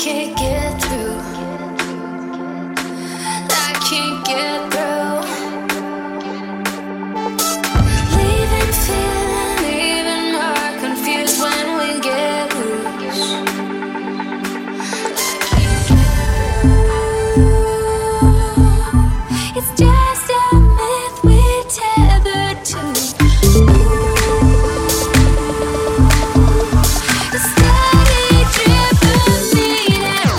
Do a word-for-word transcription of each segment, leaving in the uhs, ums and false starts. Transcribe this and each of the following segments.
can't get through. I can't get through. Leaving, feeling even more confused when we get loose. I can't get through. It's just a myth we're tethered to. It's steady dripping me down.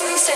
Just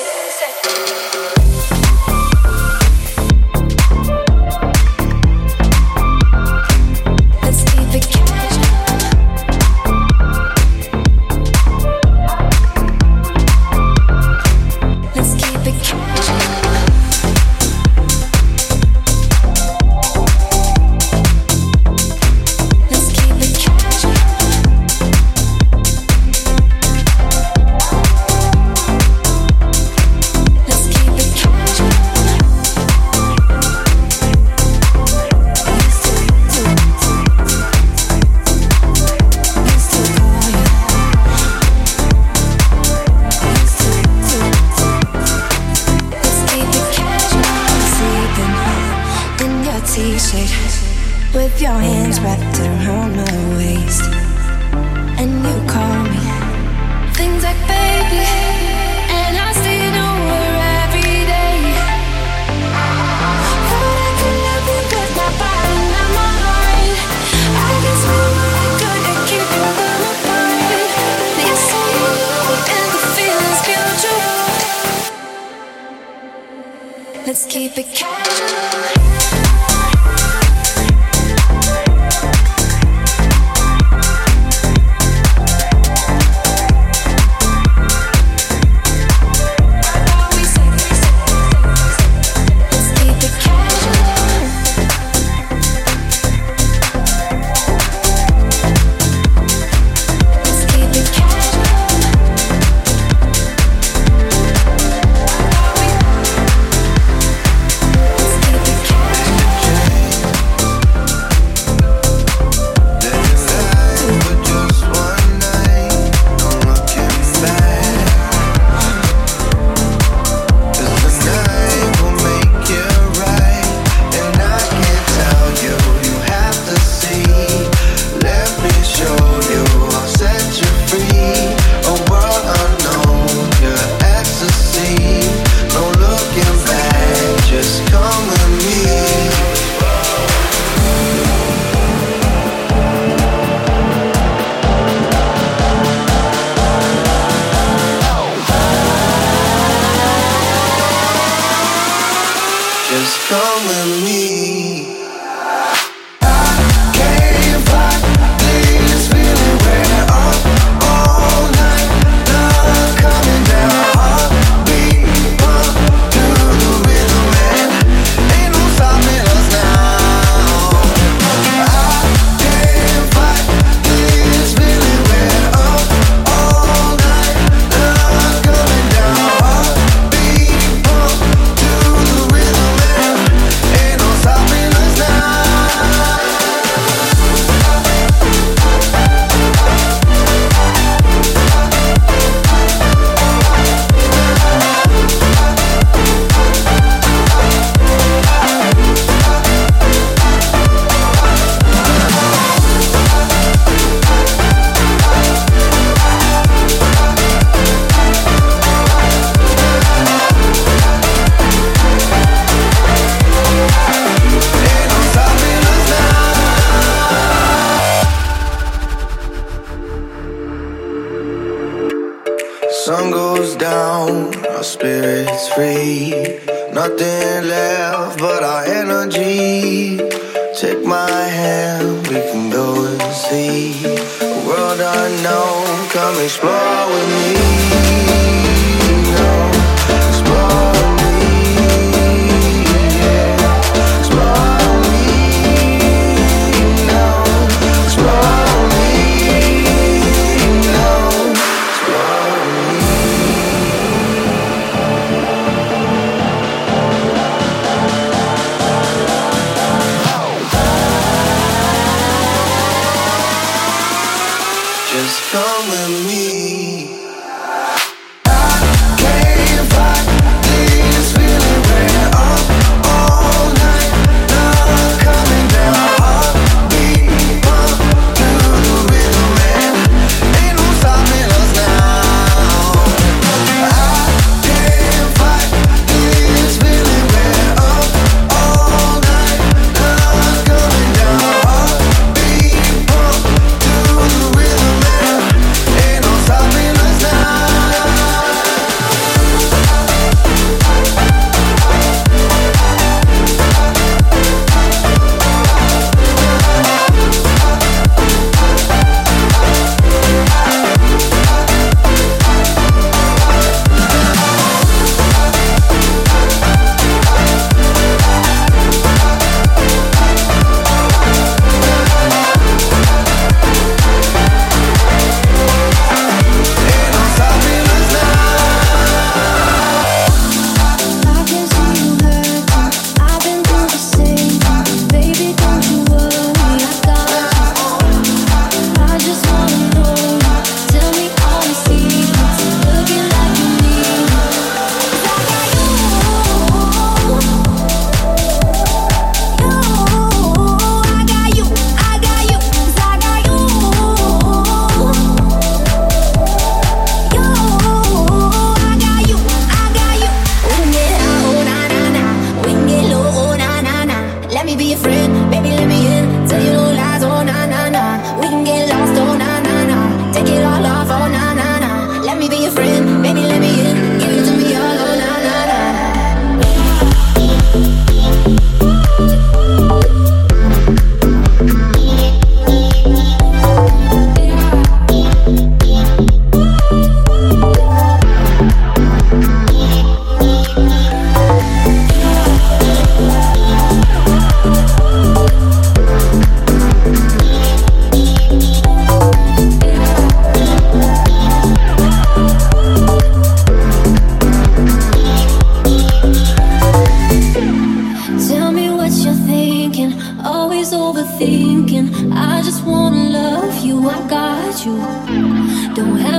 come with me.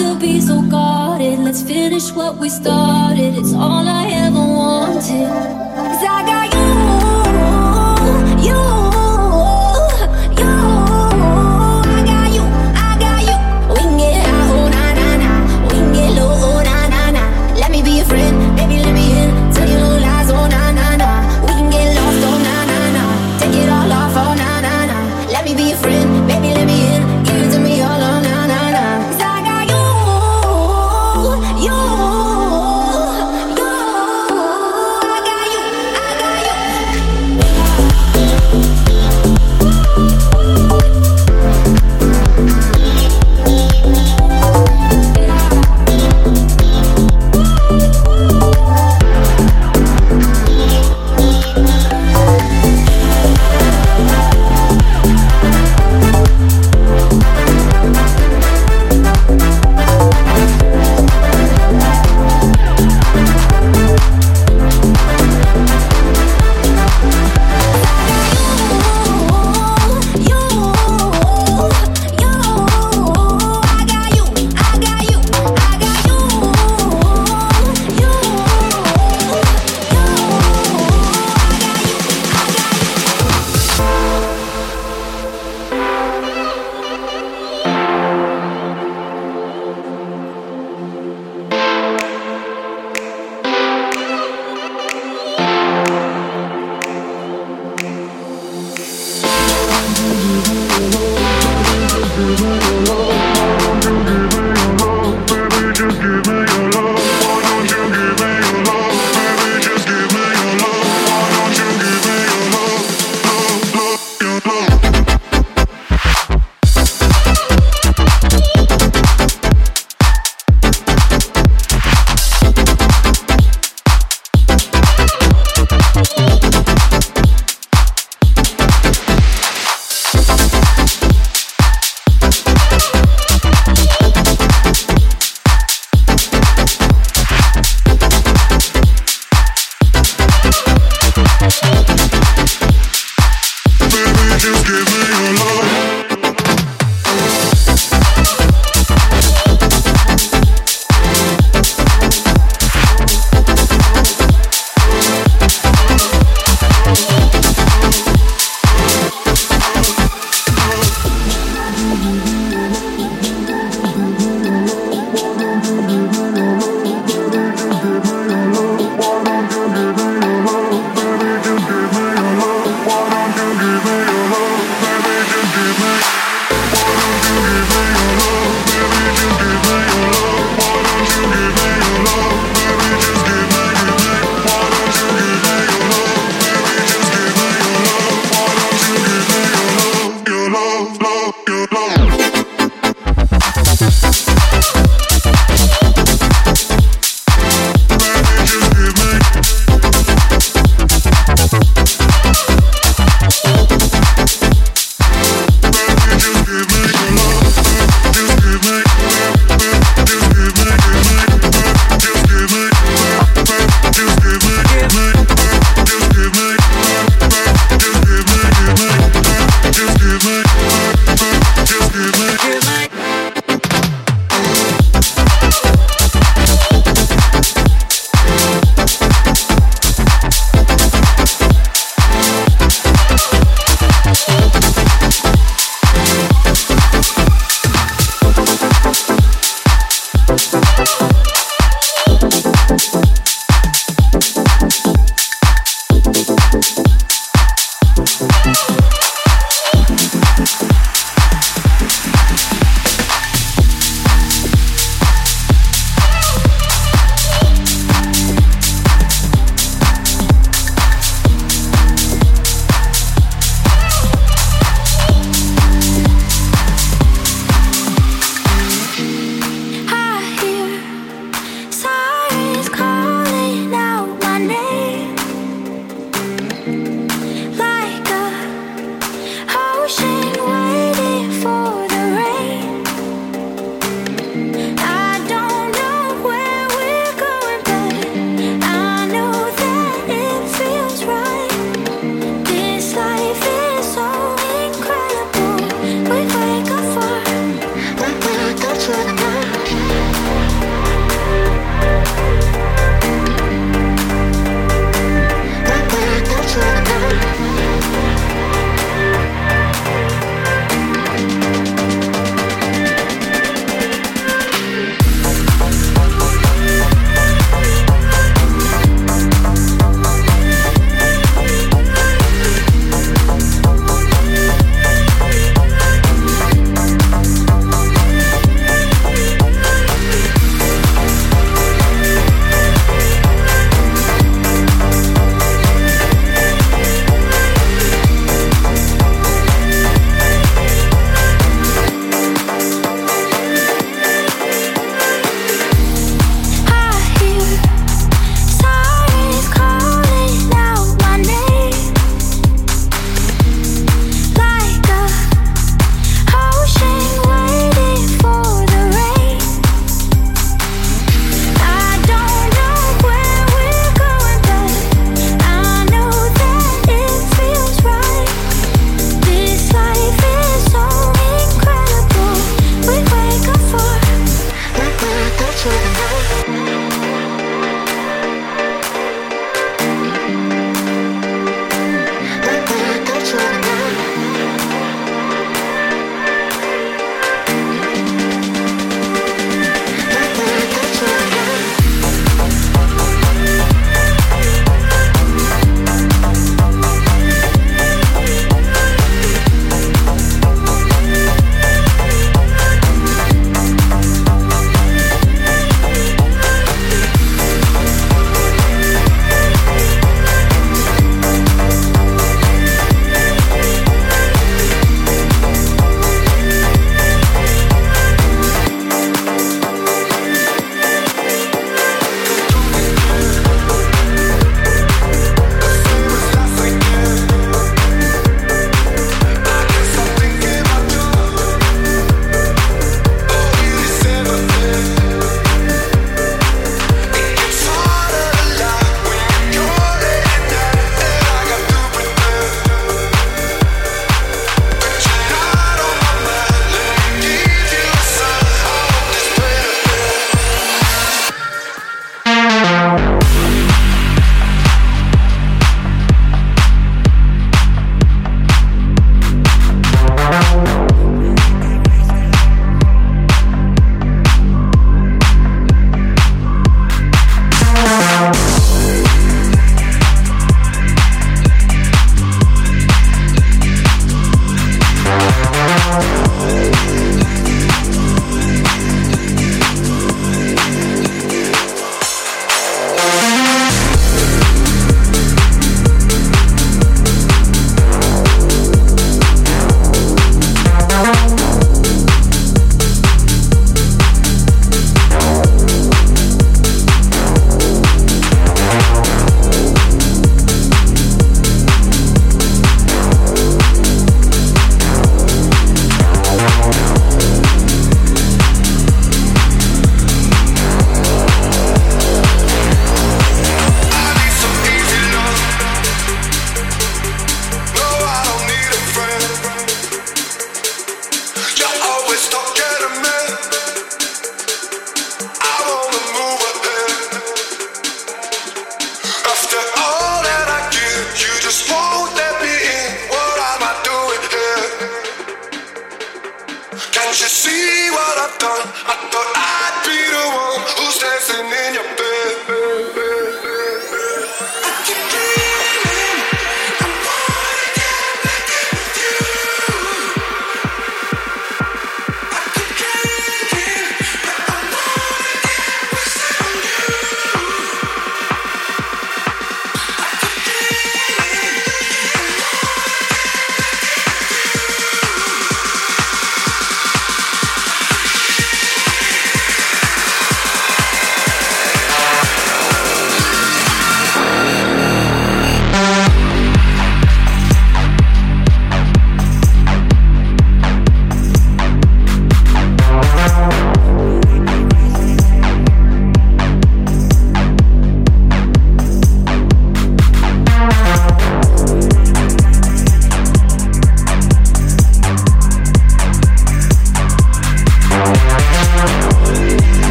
have to be so guarded. Let's finish what we started. It's all I ever wanted. 'Cause I got you, you, you. I got you, I got you. We can get high, oh na na na. We can get low, oh na na na. Let me be your friend, baby, let me in. Tell you no lies, oh na na na. We can get lost, oh na na na. Take it all off, oh na na na. Let me be your friend, baby, let me in. Give it to me all, oh na na na. 'Cause I got you, you. I got you, I got you.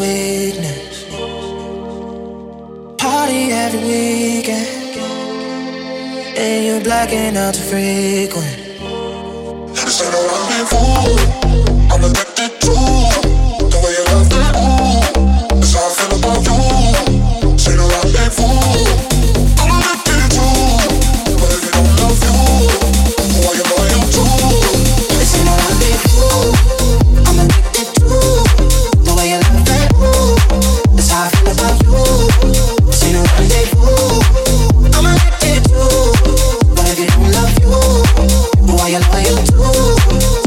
Why you do?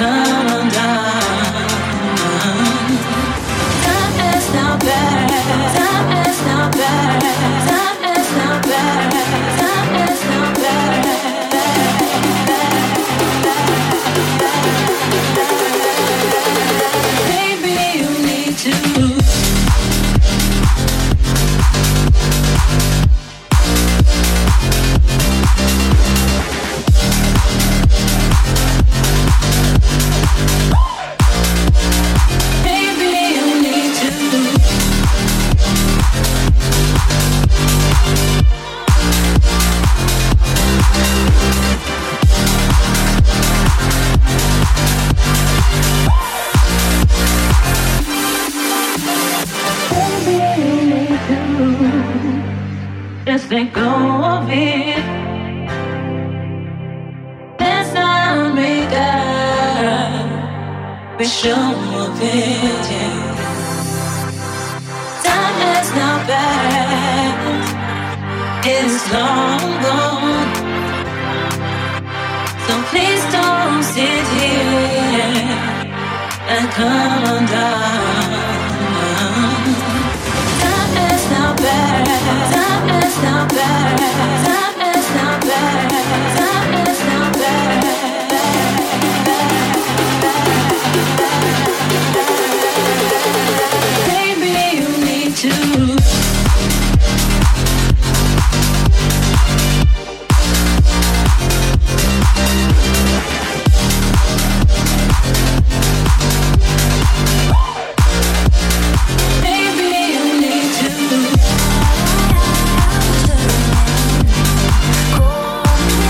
come undone. Time is now better. Time is now better. Time is now better. Time is now better. Baby, you need to move. Let go of it. Let's not make up. We should move it. Yeah. Time is now back. It's long gone. So please don't sit here and come undone. Time is now back. Time is now better. Time is now better. Baby, you need to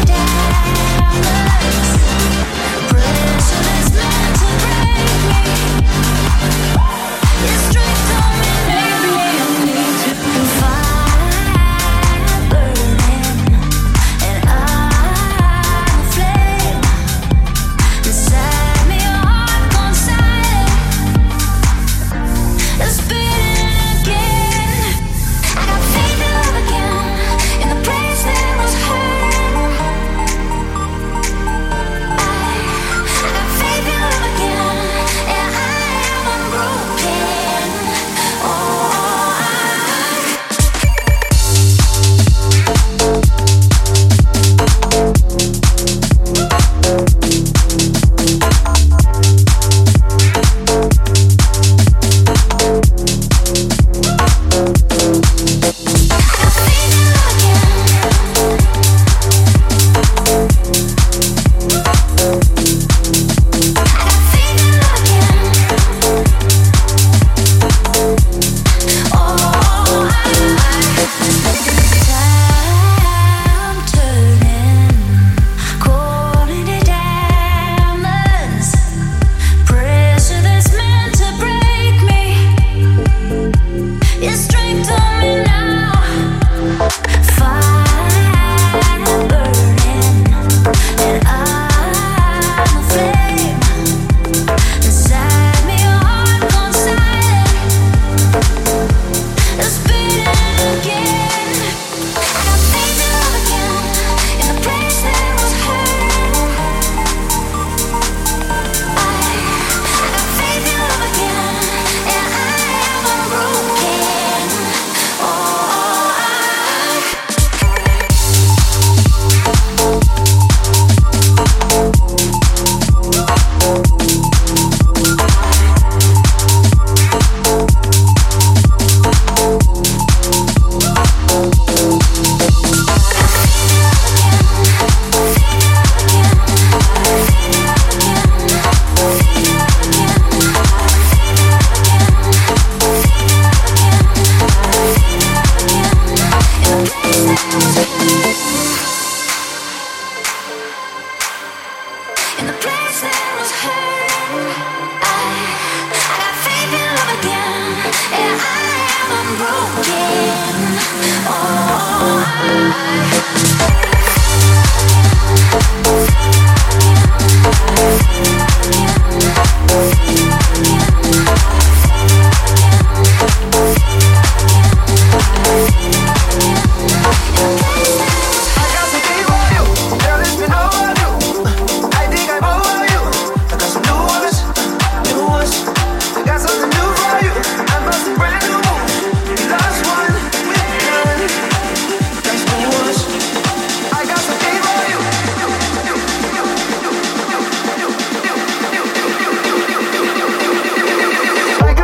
down.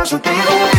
doesn't be the way.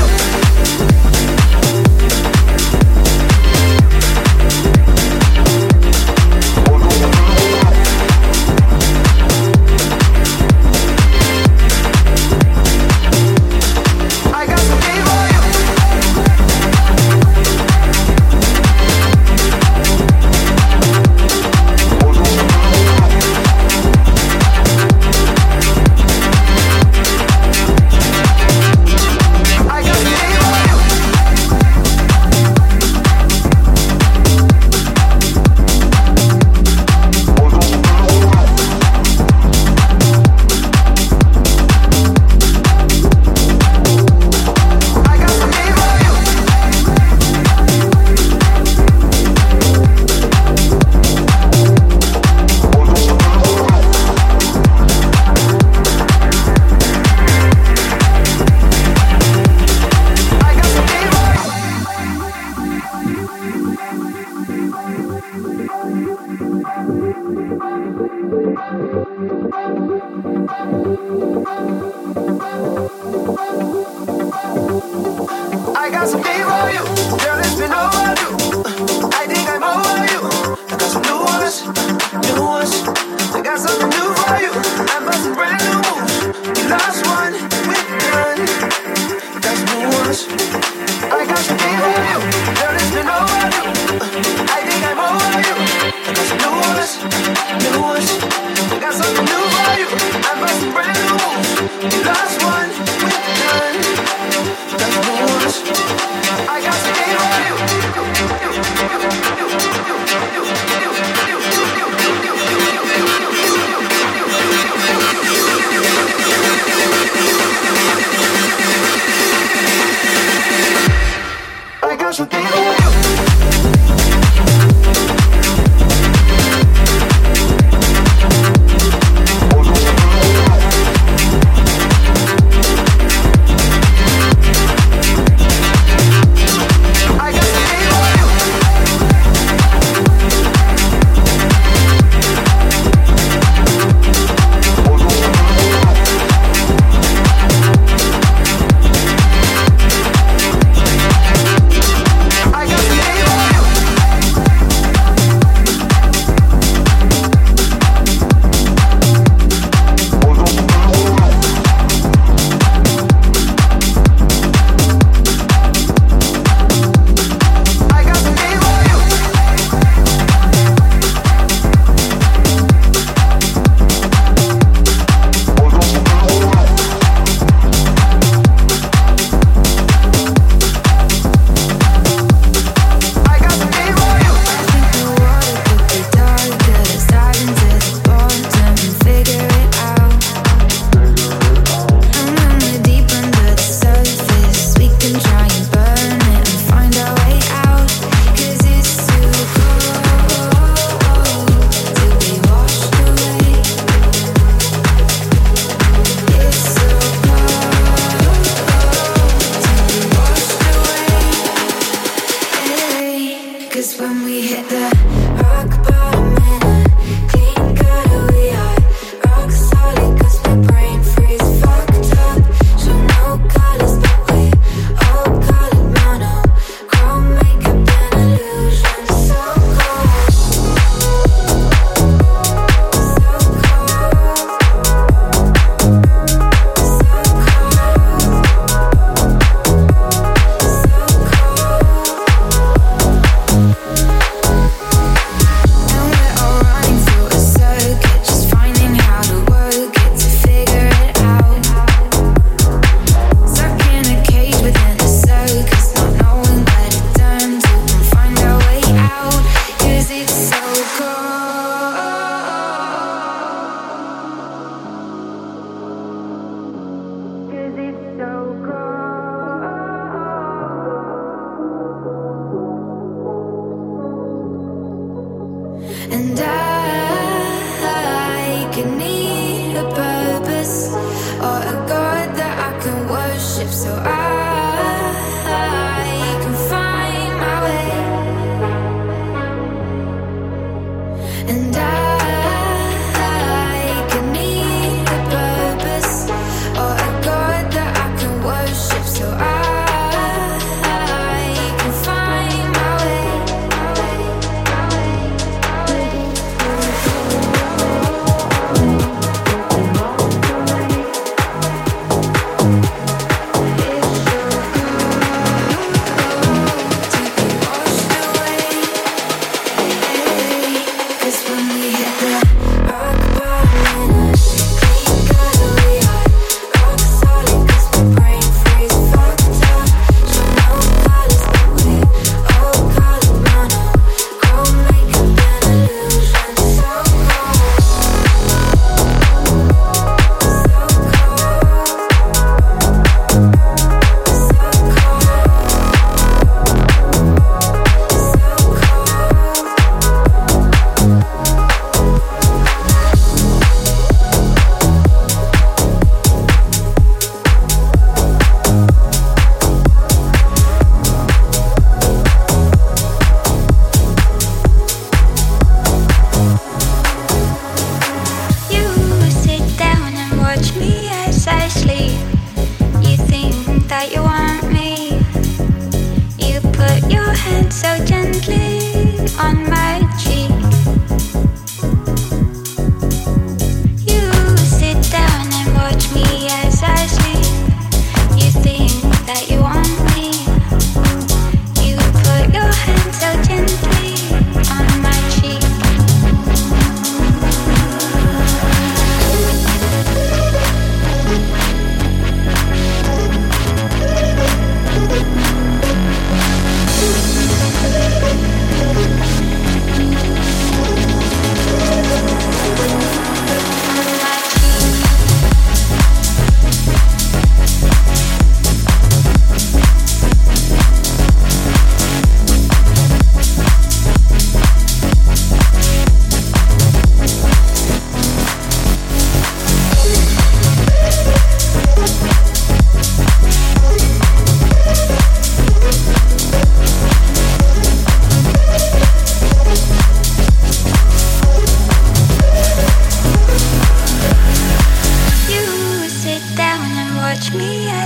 So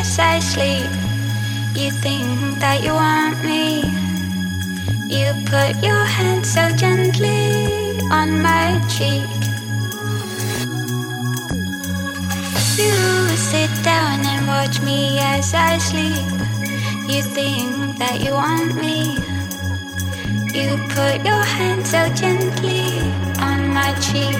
as I sleep. You think that you want me. You put your hand so gently on my cheek. You sit down and watch me as I sleep. You think that you want me. You put your hand so gently on my cheek.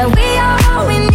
Yeah, we are all we need.